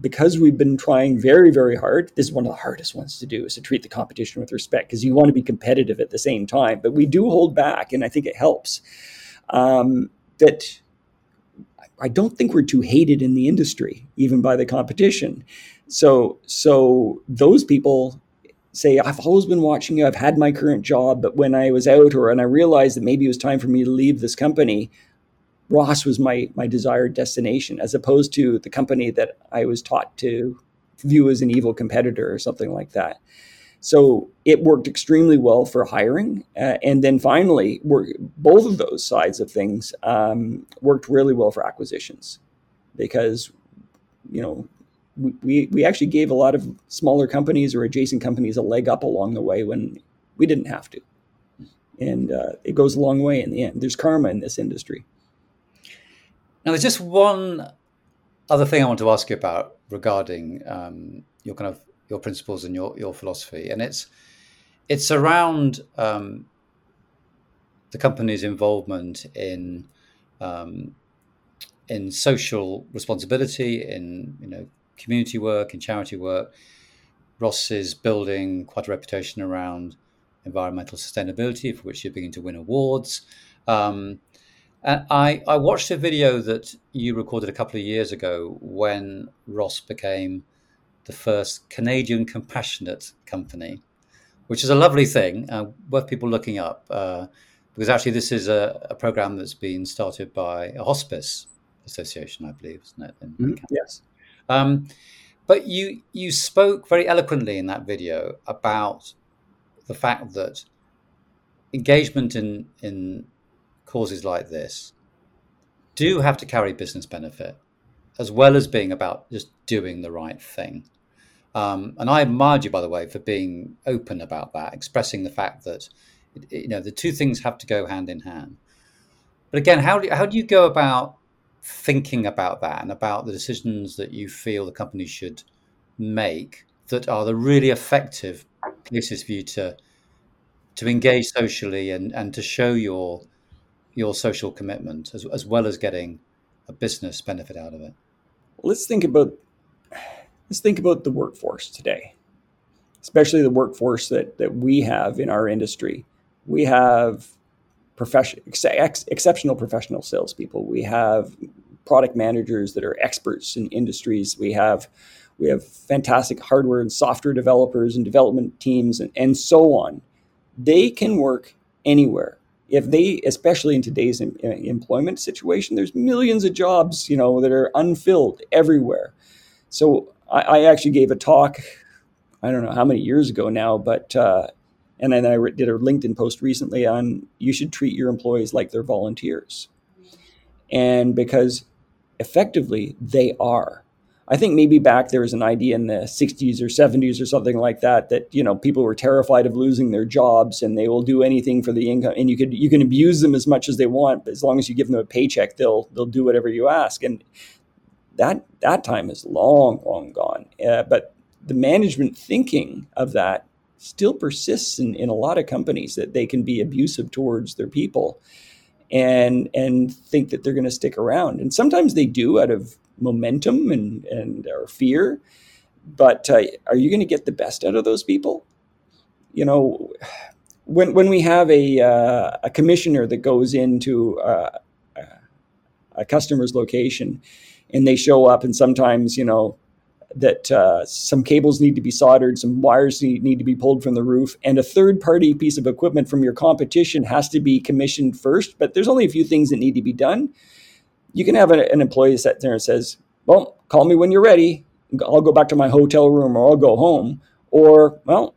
because we've been trying very, very hard. This is one of the hardest ones to do, is to treat the competition with respect, because you want to be competitive at the same time. But we do hold back, and I think it helps. That I don't think we're too hated in the industry, even by the competition. So those people say, I've always been watching you, I've had my current job, but when I was out and I realized that maybe it was time for me to leave this company, Ross was my desired destination, as opposed to the company that I was taught to view as an evil competitor or something like that. So it worked extremely well for hiring. And then finally, both of those sides of things worked really well for acquisitions, because, we actually gave a lot of smaller companies or adjacent companies a leg up along the way when we didn't have to. And it goes a long way in the end. There's karma in this industry. Now, there's just one other thing I want to ask you about regarding your principles and your philosophy, and it's around the company's involvement in social responsibility, in community work, in charity work. Ross is building quite a reputation around environmental sustainability, for which you're beginning to win awards. And I watched a video that you recorded a couple of years ago when Ross became the first Canadian compassionate company, which is a lovely thing, worth people looking up, because actually this is a program that's been started by a hospice association, I believe, isn't it? Yes. But you spoke very eloquently in that video about the fact that engagement in causes like this do have to carry business benefit, as well as being about just doing the right thing. And I admired you, by the way, for being open about that, expressing the fact that the two things have to go hand in hand. But again, how do you go about thinking about that and about the decisions that you feel the company should make that are the really effective places for you to engage socially and to show your social commitment, as well as getting a business benefit out of it? Let's think about the workforce today, especially the workforce that we have in our industry. We have exceptional professional salespeople. We have product managers that are experts in industries. We have fantastic hardware and software developers and development teams and so on. They can work anywhere. If they, especially in today's employment situation, there's millions of jobs, that are unfilled everywhere. So I actually gave a talk, I don't know how many years ago now, but and then I did a LinkedIn post recently on, you should treat your employees like they're volunteers. And because effectively they are. I think maybe back there was an idea in the 60s or 70s or something like that, people were terrified of losing their jobs and they will do anything for the income. And you can abuse them as much as they want, but as long as you give them a paycheck, they'll do whatever you ask. And that time is long, long gone. But the management thinking of that still persists in a lot of companies, that they can be abusive towards their people and think that they're going to stick around. And sometimes they do, out of momentum and or fear, but are you going to get the best out of those people? When we have a commissioner that goes into a customer's location and they show up, and sometimes that some cables need to be soldered, some wires need to be pulled from the roof, and a third-party piece of equipment from your competition has to be commissioned first, but there's only a few things that need to be done. You can have an employee sit there and says, well, call me when you're ready. I'll go back to my hotel room, or I'll go home. Or, well,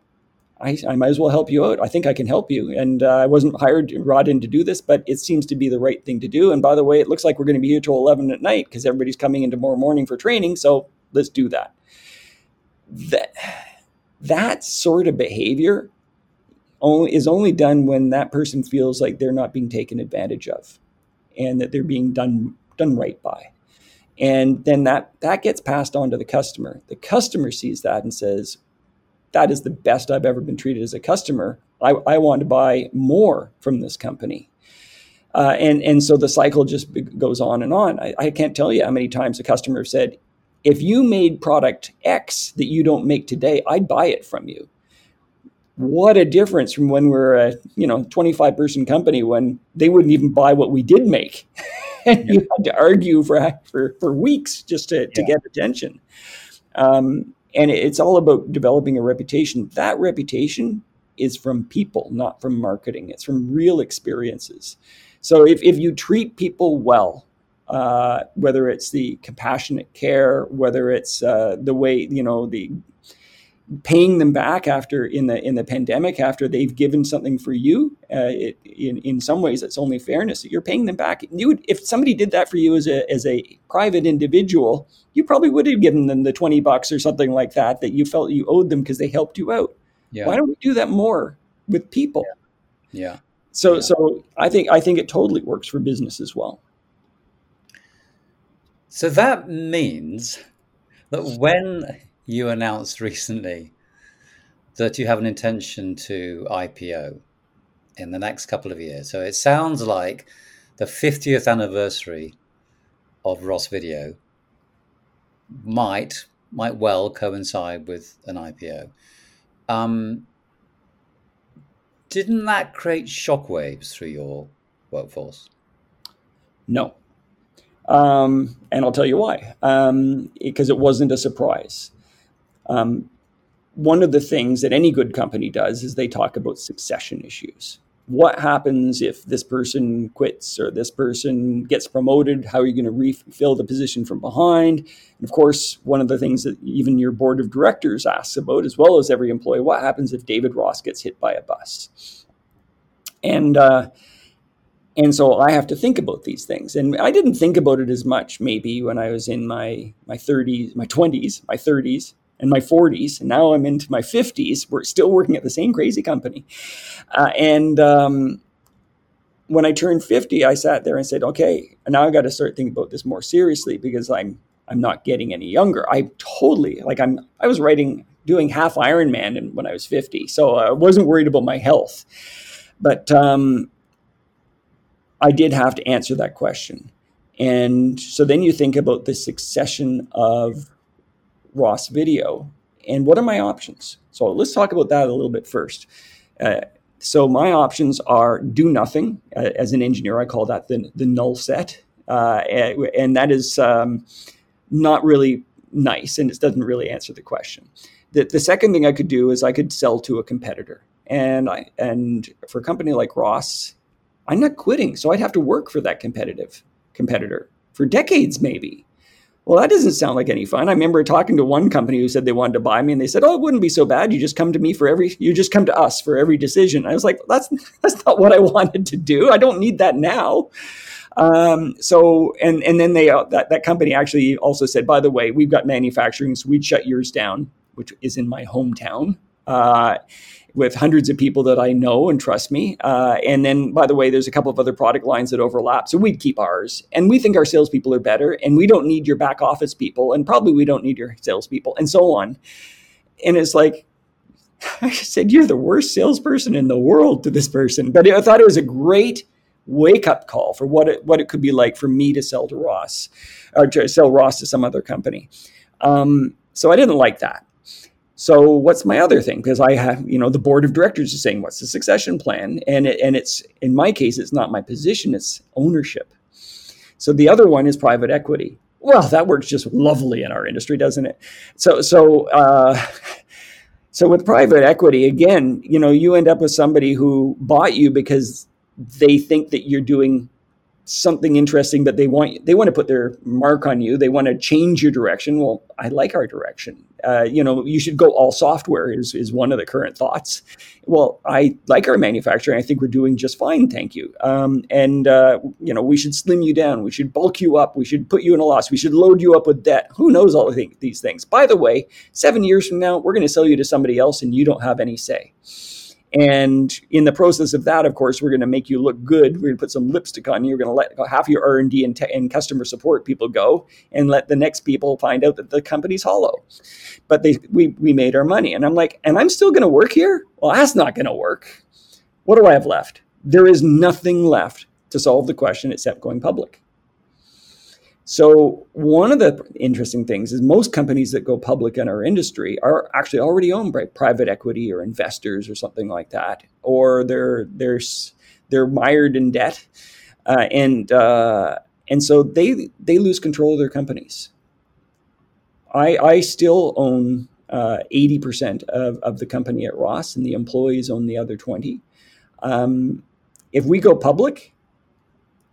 I might as well help you out. I think I can help you. And I wasn't brought in to do this, but it seems to be the right thing to do. And by the way, it looks like we're going to be here till 11 at night because everybody's coming in tomorrow morning for training. So let's do that. That sort of behavior is only done when that person feels like they're not being taken advantage of and that they're being done right by. And then that gets passed on to the customer. The customer sees that and says, that is the best I've ever been treated as a customer. I want to buy more from this company. And so the cycle just goes on and on. I can't tell you how many times a customer said, if you made product X that you don't make today, I'd buy it from you. What a difference from when we're a 25-person company when they wouldn't even buy what we did make. And you had to argue for weeks just to get attention. And it's all about developing a reputation. That reputation is from people, not from marketing. It's from real experiences. So if you treat people well, whether it's the compassionate care, whether it's the way, the paying them back after in the pandemic, after they've given something for you, in some ways it's only fairness that you're paying them back. If somebody did that for you as a private individual, you probably would have given them the $20 or something like that you felt you owed them because they helped you out. Yeah. Why don't we do that more with people? Yeah. So I think it totally works for business as well. So that means that when you announced recently that you have an intention to IPO in the next couple of years, so it sounds like the 50th anniversary of Ross Video might well coincide with an IPO. Didn't that create shockwaves through your workforce? No. And I'll tell you why. Because it wasn't a surprise. One of the things that any good company does is they talk about succession issues. What happens if this person quits or this person gets promoted? How are you going to refill the position from behind? And of course, one of the things that even your board of directors asks about, as well as every employee, what happens if David Ross gets hit by a bus? And so I have to think about these things. And I didn't think about it as much maybe when I was in my 30s, and my 40s. And now I'm into my 50s. We're still working at the same crazy company. When I turned 50, I sat there and said, okay, now I got to start thinking about this more seriously because I'm not getting any younger. I was doing half Ironman when I was 50. So I wasn't worried about my health. But I did have to answer that question. And so then you think about the succession of Ross Video and what are my options? So let's talk about that a little bit first. So my options are do nothing. As an engineer, I call that the null set. And that is not really nice and it doesn't really answer the question. The second thing I could do is I could sell to a competitor. And for a company like Ross, I'm not quitting. So I'd have to work for that competitor for decades maybe. Well, that doesn't sound like any fun. I remember talking to one company who said they wanted to buy me and they said, oh, it wouldn't be so bad. You just come to us for every decision. I was like, that's not what I wanted to do. I don't need that now. So then that company actually also said, by the way, we've got manufacturing, so we'd shut yours down, which is in my hometown. With hundreds of people that I know and trust me. And then, by the way, there's a couple of other product lines that overlap. So we'd keep ours. And we think our salespeople are better. And we don't need your back office people. And probably we don't need your salespeople and so on. And it's like, I said, you're the worst salesperson in the world to this person. But I thought it was a great wake-up call for what it could be like for me to sell to Ross or to sell Ross to some other company. So I didn't like that. So what's my other thing? Because I have, the board of directors is saying, what's the succession plan? And it's, in my case, it's not my position, it's ownership. So the other one is private equity. Well, that works just lovely in our industry, doesn't it? So with private equity, again, you end up with somebody who bought you because they think that you're doing something interesting, but they want to put their mark on you. They want to change your direction. Well, I like our direction. You should go all software is one of the current thoughts. Well, I like our manufacturing. I think we're doing just fine. Thank you. We should slim you down. We should bulk you up. We should put you in a loss. We should load you up with debt. Who knows all of these things? By the way, 7 years from now, we're going to sell you to somebody else and you don't have any say. And in the process of that, of course, we're going to make you look good. We're going to put some lipstick on you. You're going to let half your R&D and customer support people go and let the next people find out that the company's hollow. But we made our money. And I'm like, and I'm still going to work here? Well, that's not going to work. What do I have left? There is nothing left to solve the question except going public. So one of the interesting things is most companies that go public in our industry are actually already owned by private equity or investors or something like that, or they're mired in debt, and so they lose control of their companies. I still own 80% of the company at Ross, and the employees own the other 20%. If we go public,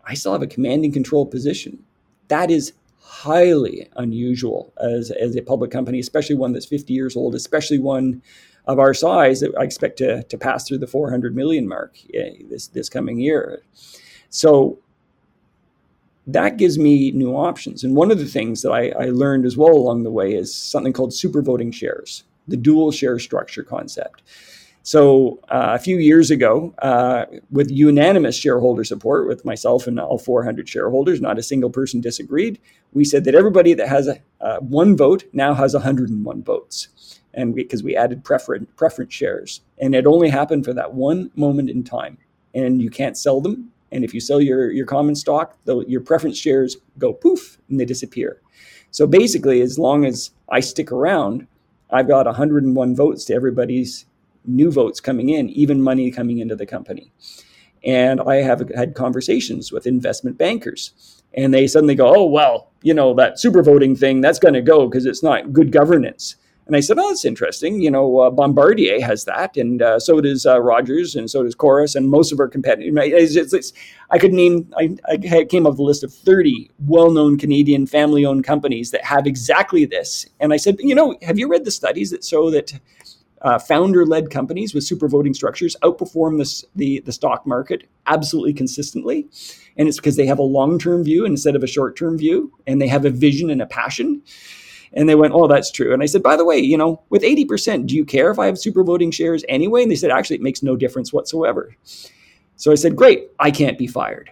I still have a command and control position. That is highly unusual as a public company, especially one that's 50 years old, especially one of our size that I expect to pass through the 400 million mark this coming year. So that gives me new options. And one of the things that I learned as well along the way is something called super voting shares, the dual share structure concept. So a few years ago, with unanimous shareholder support, with myself and all 400 shareholders, not a single person disagreed, we said that everybody that has one vote now has 101 votes, and because we added preference shares. And it only happened for that one moment in time, and you can't sell them. And if you sell your common stock, your preference shares go poof, and they disappear. So basically, as long as I stick around, I've got 101 votes to everybody's new votes coming in, even money coming into the company. And I have had conversations with investment bankers, and they suddenly go, oh, well, you know, that super voting thing, that's going to go because it's not good governance. And I said, oh, that's interesting. You know, Bombardier has that, and so does Rogers, and so does Chorus, and most of our competitors. I came up with a list of 30 well-known Canadian family-owned companies that have exactly this. And I said, you know, have you read the studies that show that founder-led companies with super voting structures outperform the stock market absolutely consistently? And it's because they have a long-term view instead of a short-term view, and they have a vision and a passion. And they went, oh, that's true. And I said, by the way, you know, with 80%, do you care if I have super voting shares anyway? And they said, actually, it makes no difference whatsoever. So I said, great, I can't be fired.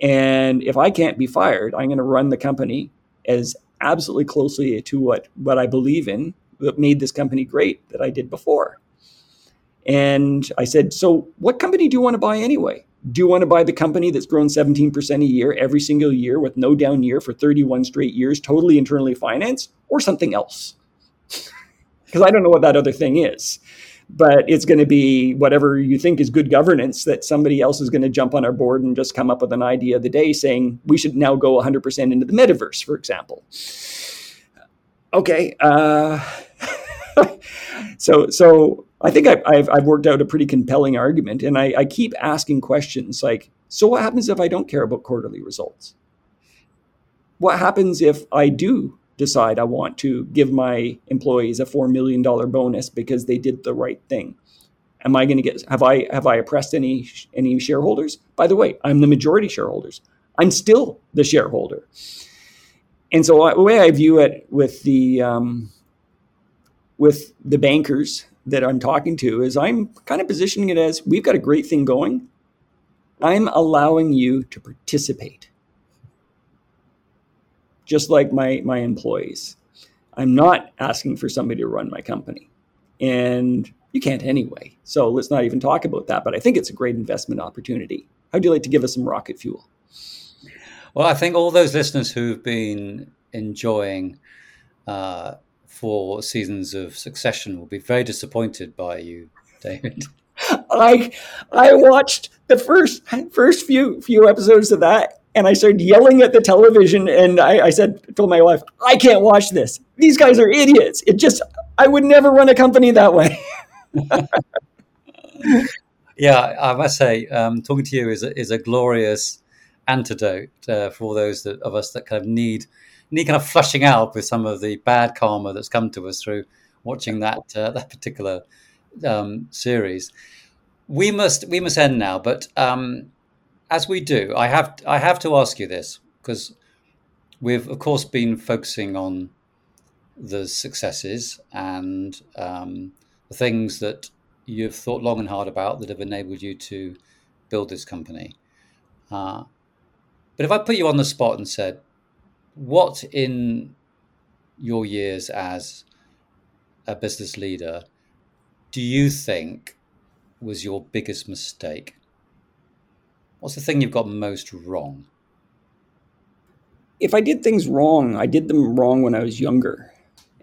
And if I can't be fired, I'm going to run the company as absolutely closely to what I believe in that made this company great that I did before. And I said, so what company do you want to buy anyway? Do you want to buy the company that's grown 17% a year every single year with no down year for 31 straight years, totally internally financed, or something else? Because I don't know what that other thing is, but it's going to be whatever you think is good governance that somebody else is going to jump on our board and just come up with an idea of the day saying we should now go 100% into the metaverse, for example. Okay. So I think I've worked out a pretty compelling argument, and I keep asking questions like, so what happens if I don't care about quarterly results? What happens if I do decide I want to give my employees a $4 million bonus because they did the right thing? Am I going to get, have I oppressed any shareholders? By the way, I'm the majority shareholders. I'm still the shareholder. And so the way I view it with the bankers that I'm talking to is I'm kind of positioning it as, we've got a great thing going. I'm allowing you to participate, just like my employees. I'm not asking for somebody to run my company, and you can't anyway. So let's not even talk about that, but I think it's a great investment opportunity. How'd you like to give us some rocket fuel? Well, I think all those listeners who've been enjoying four seasons of Succession will be very disappointed by you, David. I watched the first few episodes of that, and I started yelling at the television, and I told my wife, I can't watch this. These guys are idiots. I would never run a company that way. Yeah, I must say, talking to you is a glorious antidote for all those of us that kind of need kind of flushing out with some of the bad karma that's come to us through watching that particular series. We must end now, but as we do, I have to ask you this, because we've of course been focusing on the successes and the things that you've thought long and hard about that have enabled you to build this company. But if I put you on the spot and said, what in your years as a business leader do you think was your biggest mistake? What's the thing you've got most wrong? If I did things wrong, I did them wrong when I was younger.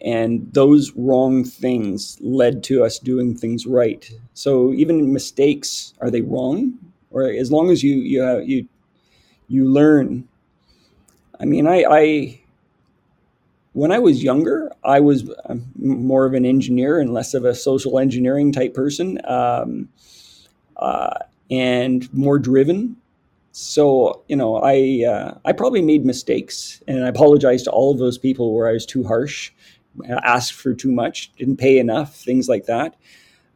And those wrong things led to us doing things right. So even mistakes, are they wrong? Or as long as you learn. I mean, I when I was younger, I was more of an engineer and less of a social engineering type person, and more driven. So, you know, I probably made mistakes, and I apologize to all of those people where I was too harsh, asked for too much, didn't pay enough, things like that.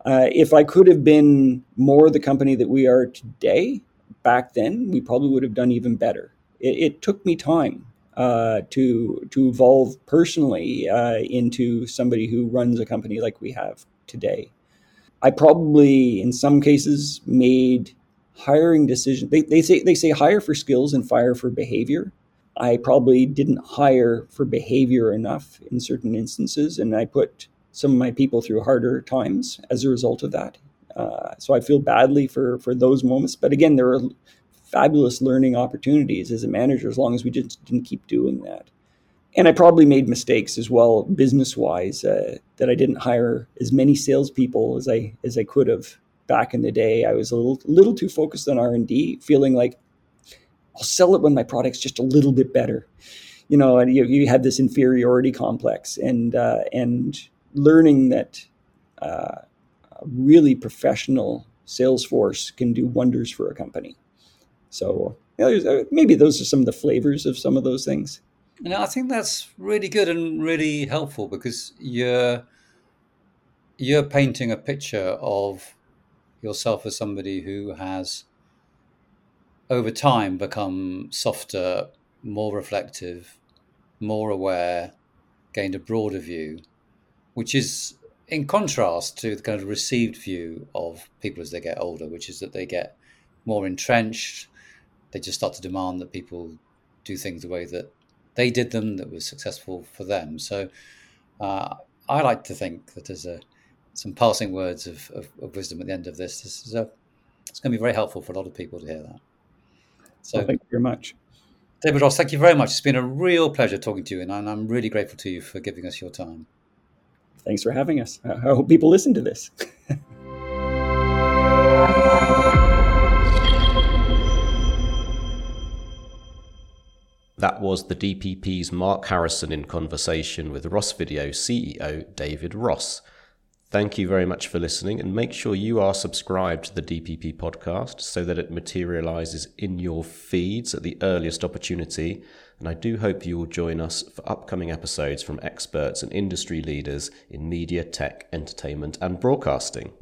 If I could have been more the company that we are today, back then, we probably would have done even better. It took me time to evolve personally into somebody who runs a company like we have today. I probably, in some cases, made hiring decisions. They say hire for skills and fire for behavior. I probably didn't hire for behavior enough in certain instances, and I put some of my people through harder times as a result of that. So I feel badly for those moments. But again, there are fabulous learning opportunities as a manager, as long as we just didn't keep doing that. And I probably made mistakes as well, business-wise, that I didn't hire as many salespeople as I could have back in the day. I was a little too focused on R&D, feeling like I'll sell it when my product's just a little bit better, you know. And you had this inferiority complex, and learning that a really professional sales force can do wonders for a company. So, you know, maybe those are some of the flavors of some of those things. And I think that's really good and really helpful, because you're painting a picture of yourself as somebody who has, over time, become softer, more reflective, more aware, gained a broader view, which is in contrast to the kind of received view of people as they get older, which is that they get more entrenched. They just start to demand that people do things the way that they did them, that was successful for them. So I like to think that there's some passing words of wisdom at the end of this. It's going to be very helpful for a lot of people to hear that. So well, thank you very much. David Ross, thank you very much. It's been a real pleasure talking to you, and I'm really grateful to you for giving us your time. Thanks for having us. I hope people listen to this. That was the DPP's Mark Harrison in conversation with Ross Video CEO David Ross. Thank you very much for listening, and make sure you are subscribed to the DPP podcast so that it materialises in your feeds at the earliest opportunity. And I do hope you will join us for upcoming episodes from experts and industry leaders in media, tech, entertainment and broadcasting.